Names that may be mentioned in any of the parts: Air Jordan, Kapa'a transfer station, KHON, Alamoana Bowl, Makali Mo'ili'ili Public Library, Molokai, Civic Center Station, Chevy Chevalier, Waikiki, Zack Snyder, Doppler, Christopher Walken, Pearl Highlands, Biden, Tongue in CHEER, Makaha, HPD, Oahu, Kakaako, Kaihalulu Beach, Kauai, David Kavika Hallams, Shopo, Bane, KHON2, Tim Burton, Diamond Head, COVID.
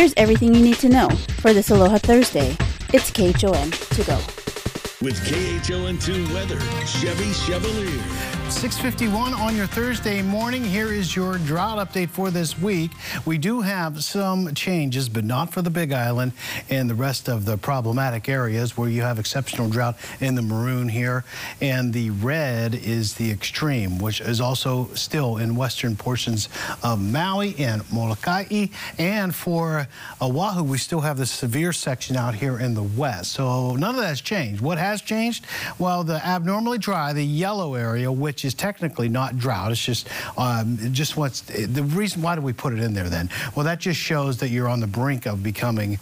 Here's everything you need to know for this Aloha Thursday. It's KHON to go. With KHON2 weather, Chevy Chevalier. 6:51 on your Thursday morning. Here is your drought update for this week. We do have some changes, but not for the Big Island and the rest of the problematic areas where you have exceptional drought in the maroon here. And the red is the extreme, which is also still in western portions of Maui and Molokai. And for Oahu, we still have the severe section out here in the west. So none of that's changed. What has changed? Well, the abnormally dry, the yellow area, which is technically not drought. It's just what's the reason. Why do we put it in there then? Well, that just shows that you're on the brink of becoming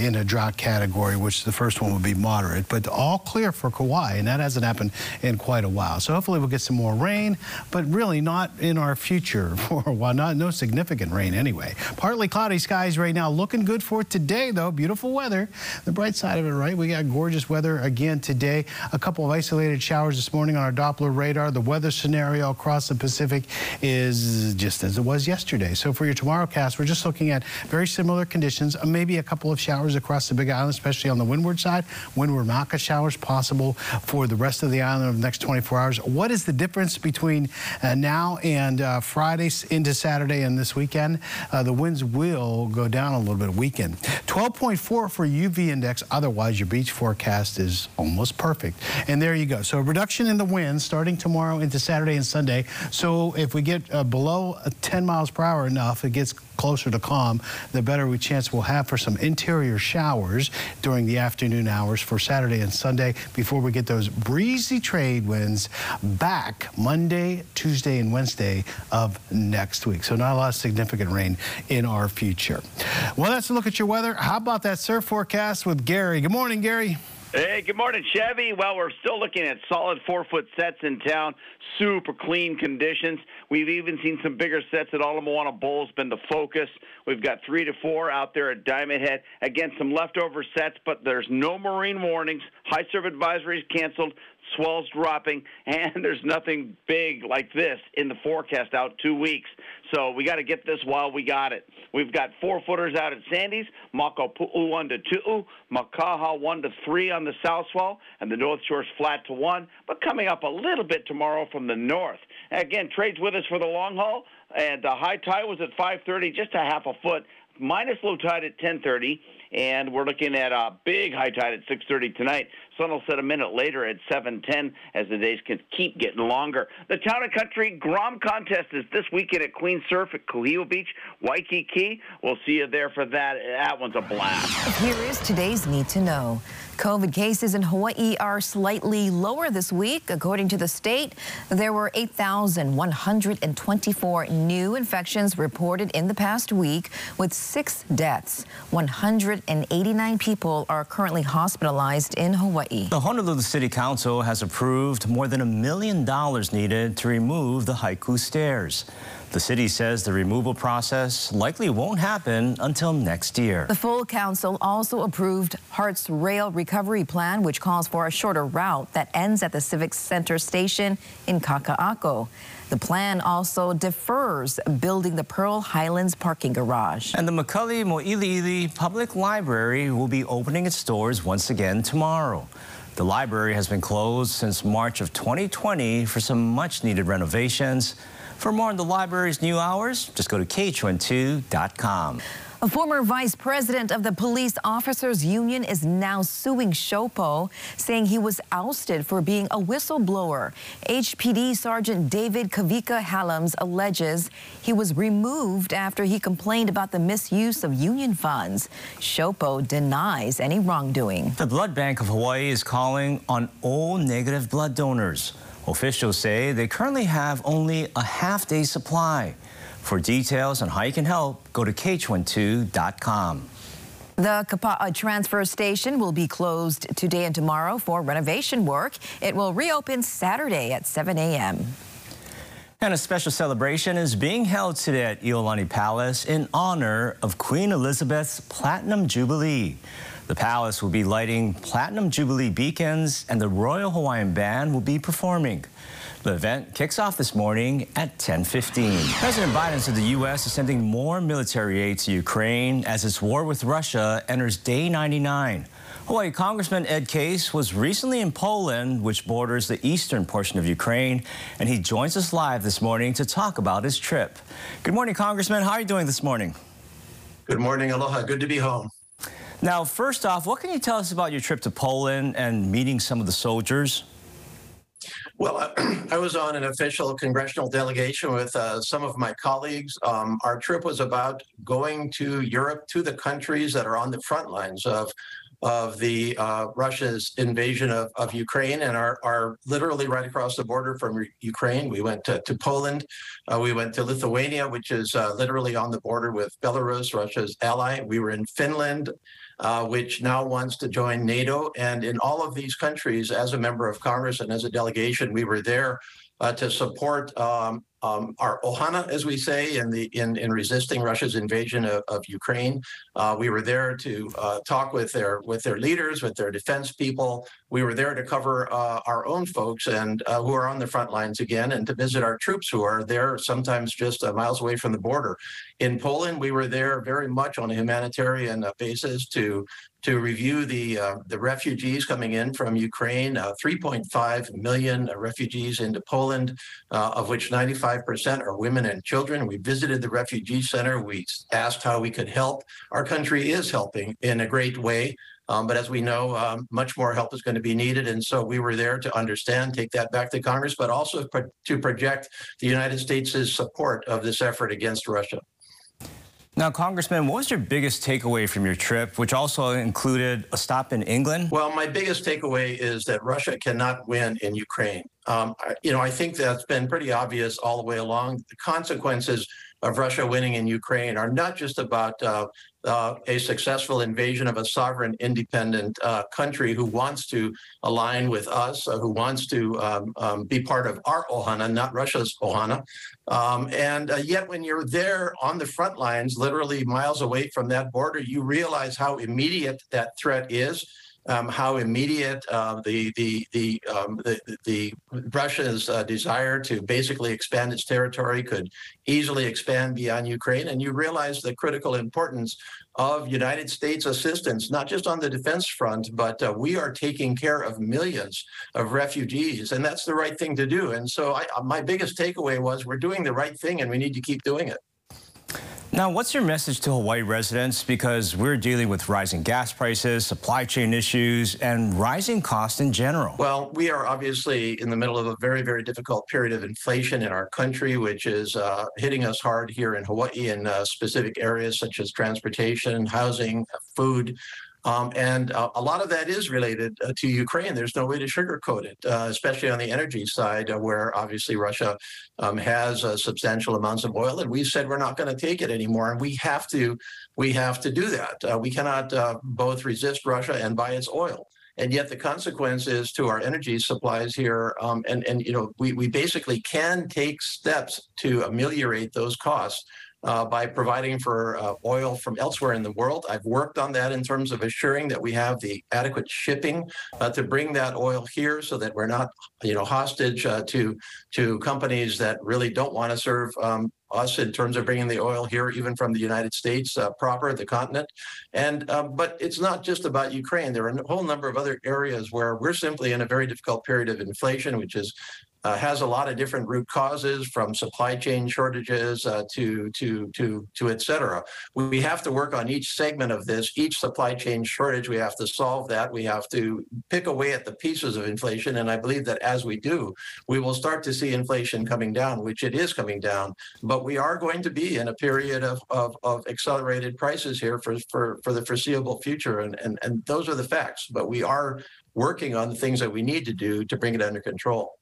in a drought category, which the first one would be moderate, but all clear for Kauai, and that hasn't happened in quite a while. So hopefully we'll get some more rain, but really not in our future for a while. No significant rain anyway. Partly cloudy skies right now. Looking good for today though. Beautiful weather. The bright side of it, right? We got gorgeous weather again today. A couple of isolated showers this morning on our Doppler radar. The weather scenario across the Pacific is just as it was yesterday. So for your tomorrow cast, we're just looking at very similar conditions, maybe a couple of showers across the Big Island, especially on the windward side. Windward Maka showers possible for the rest of the island over the next 24 hours. What is the difference between now and Friday into Saturday and this weekend? The winds will go down a little bit weekend. 12.4 for UV index. Otherwise, your beach forecast is almost perfect. And there you go. So a reduction in the winds starting tomorrow into Saturday and Sunday. So if we get below 10 miles per hour enough, it gets closer to calm, the better we chance we'll have for some interior showers during the afternoon hours for Saturday and Sunday before we get those breezy trade winds back Monday, Tuesday, and Wednesday of next week. So not a lot of significant rain in our future. Well, that's a look at your weather. How about that surf forecast with Gary? Good morning, Gary. Hey, good morning, Chevy. Well, we're still looking at solid 4-foot sets in town, super clean conditions. We've even seen some bigger sets at Alamoana Bowl has been the focus. We've got 3 to 4 out there at Diamond Head. Again, some leftover sets, but there's no marine warnings. High surf advisories canceled. Swells dropping, and there's nothing big like this in the forecast out 2 weeks. So we got to get this while we got it. We've got 4-footers out at Sandy's, Makapu'u 1 to 2, Makaha 1 to 3 on the south swell, and the north shore's flat to 1, but coming up a little bit tomorrow from the north. Again, trade's with us for the long haul, and the high tide was at 5:30, just a half a foot, minus low tide at 10:30, and we're looking at a big high tide at 6:30 tonight. Sun will set a minute later at 7:10 as the days can keep getting longer. The Town and Country Grom Contest is this weekend at Queen Surf at Kaihalulu Beach, Waikiki. We'll see you there for that. That one's a blast. Here is today's Need to Know. COVID cases in Hawaii are slightly lower this week. According to the state, there were 8,124 new infections reported in the past week with 6 deaths. 189 people are currently hospitalized in Hawaii. The Honolulu City Council has approved more than $1 million needed to remove the Haiku stairs. The city says the removal process likely won't happen until next year. The full council also approved Hart's rail recovery plan, which calls for a shorter route that ends at the Civic Center Station in Kakaako. The plan also defers building the Pearl Highlands parking garage. And the Makali Mo'ili'ili Public Library will be opening its doors once again tomorrow. The library has been closed since March of 2020 for some much-needed renovations. For more on the library's new hours, just go to KHON2.com. A former vice president of the Police Officers Union is now suing Shopo, saying he was ousted for being a whistleblower. HPD Sergeant David Kavika Hallams alleges he was removed after he complained about the misuse of union funds. Shopo denies any wrongdoing. The Blood Bank of Hawaii is calling on all negative blood donors. Officials say they currently have only a half-day supply. For details on how you can help, go to KHON2.com. The Kapa'a transfer station will be closed today and tomorrow for renovation work. It will reopen Saturday at 7 a.m. And a special celebration is being held today at Iolani Palace in honor of Queen Elizabeth's Platinum Jubilee. The palace will be lighting Platinum Jubilee beacons, and the Royal Hawaiian Band will be performing. The event kicks off this morning at 10:15. President Biden said the U.S. is sending more military aid to Ukraine as its war with Russia enters day 99. Hawaii Congressman Ed Case was recently in Poland, which borders the eastern portion of Ukraine, and he joins us live this morning to talk about his trip. Good morning, Congressman. How are you doing this morning? Good morning. Aloha. Good to be home. Now, first off, what can you tell us about your trip to Poland and meeting some of the soldiers? Well, I was on an official congressional delegation with some of my colleagues. Our trip was about going to Europe, to the countries that are on the front lines of Russia's invasion of Ukraine, and are literally right across the border from Ukraine. We went to Poland. We went to Lithuania, which is literally on the border with Belarus, Russia's ally. We were in Finland, which now wants to join NATO. And in all of these countries, as a member of Congress and as a delegation, we were there to support our ohana, as we say, in resisting Russia's invasion of Ukraine. We were there to talk with their leaders, with their defense people. We were there to cover our own folks and who are on the front lines again, and to visit our troops who are there sometimes just miles away from the border. In Poland, we were there very much on a humanitarian basis to review the refugees coming in from Ukraine, 3.5 million refugees into Poland, of which 95% are women and children. We visited the refugee center. We asked how we could help. Our country is helping in a great way. But as we know, much more help is going to be needed. And so we were there to understand, take that back to Congress, but also to project the United States' support of this effort against Russia. Now, Congressman, what was your biggest takeaway from your trip, which also included a stop in England? Well, my biggest takeaway is that Russia cannot win in Ukraine. I think that's been pretty obvious all the way along. The consequences of Russia winning in Ukraine are not just about a successful invasion of a sovereign, independent country who wants to align with us, who wants to be part of our ohana, not Russia's ohana. Yet when you're there on the front lines, literally miles away from that border, you realize how immediate that threat is. How immediate the Russia's desire to basically expand its territory could easily expand beyond Ukraine, and you realize the critical importance of United States assistance, not just on the defense front, but we are taking care of millions of refugees, and that's the right thing to do. And so my biggest takeaway was we're doing the right thing, and we need to keep doing it. Now, what's your message to Hawaii residents? Because we're dealing with rising gas prices, supply chain issues, and rising costs in general. Well, we are obviously in the middle of a very, very difficult period of inflation in our country, which is hitting us hard here in Hawaii in specific areas such as transportation, housing, food. A lot of that is related to Ukraine. There's no way to sugarcoat it, especially on the energy side, where obviously Russia has substantial amounts of oil, and we've said we're not going to take it anymore, and we have to do that. We cannot both resist Russia and buy its oil. And yet the consequence is to our energy supplies here, we basically can take steps to ameliorate those costs. By providing for oil from elsewhere in the world. I've worked on that in terms of assuring that we have the adequate shipping to bring that oil here so that we're not, hostage to companies that really don't want to serve us in terms of bringing the oil here, even from the United States proper, the continent. But it's not just about Ukraine. There are a whole number of other areas where we're simply in a very difficult period of inflation, which is has a lot of different root causes, from supply chain shortages to et cetera. We have to work on each segment of this, each supply chain shortage. We have to solve that. We have to pick away at the pieces of inflation. And I believe that as we do, we will start to see inflation coming down, which it is coming down. But we are going to be in a period of accelerated prices here for the foreseeable future. And those are the facts. But we are working on the things that we need to do to bring it under control.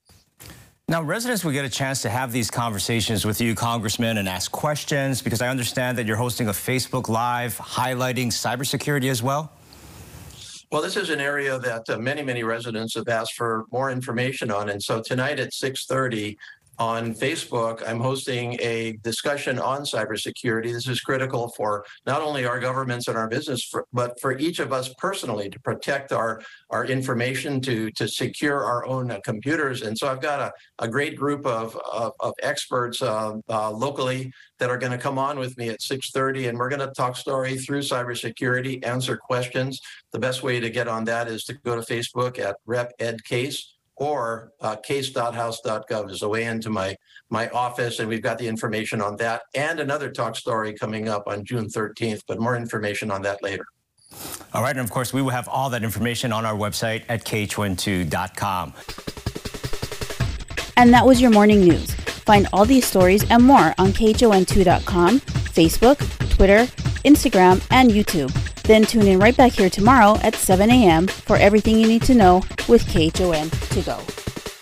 Now, residents will get a chance to have these conversations with you, Congressman, and ask questions, because I understand that you're hosting a Facebook Live highlighting cybersecurity as well. Well, this is an area that many residents have asked for more information on. And so tonight at 6:30, on Facebook, I'm hosting a discussion on cybersecurity. This is critical for not only our governments and our business, but for each of us personally to protect our information, to secure our own computers. And so I've got a great group of experts locally that are going to come on with me at 6:30, and we're going to talk story through cybersecurity, answer questions. The best way to get on that is to go to Facebook at Rep Ed Case, or case.house.gov is the way into my office, and we've got the information on that and another talk story coming up on June 13th, but more information on that later. All right, and of course, we will have all that information on our website at KHON2.com. And that was your morning news. Find all these stories and more on KHON2.com, Facebook, Twitter, Instagram, and YouTube. Then tune in right back here tomorrow at 7 a.m. for everything you need to know with KHON2Go.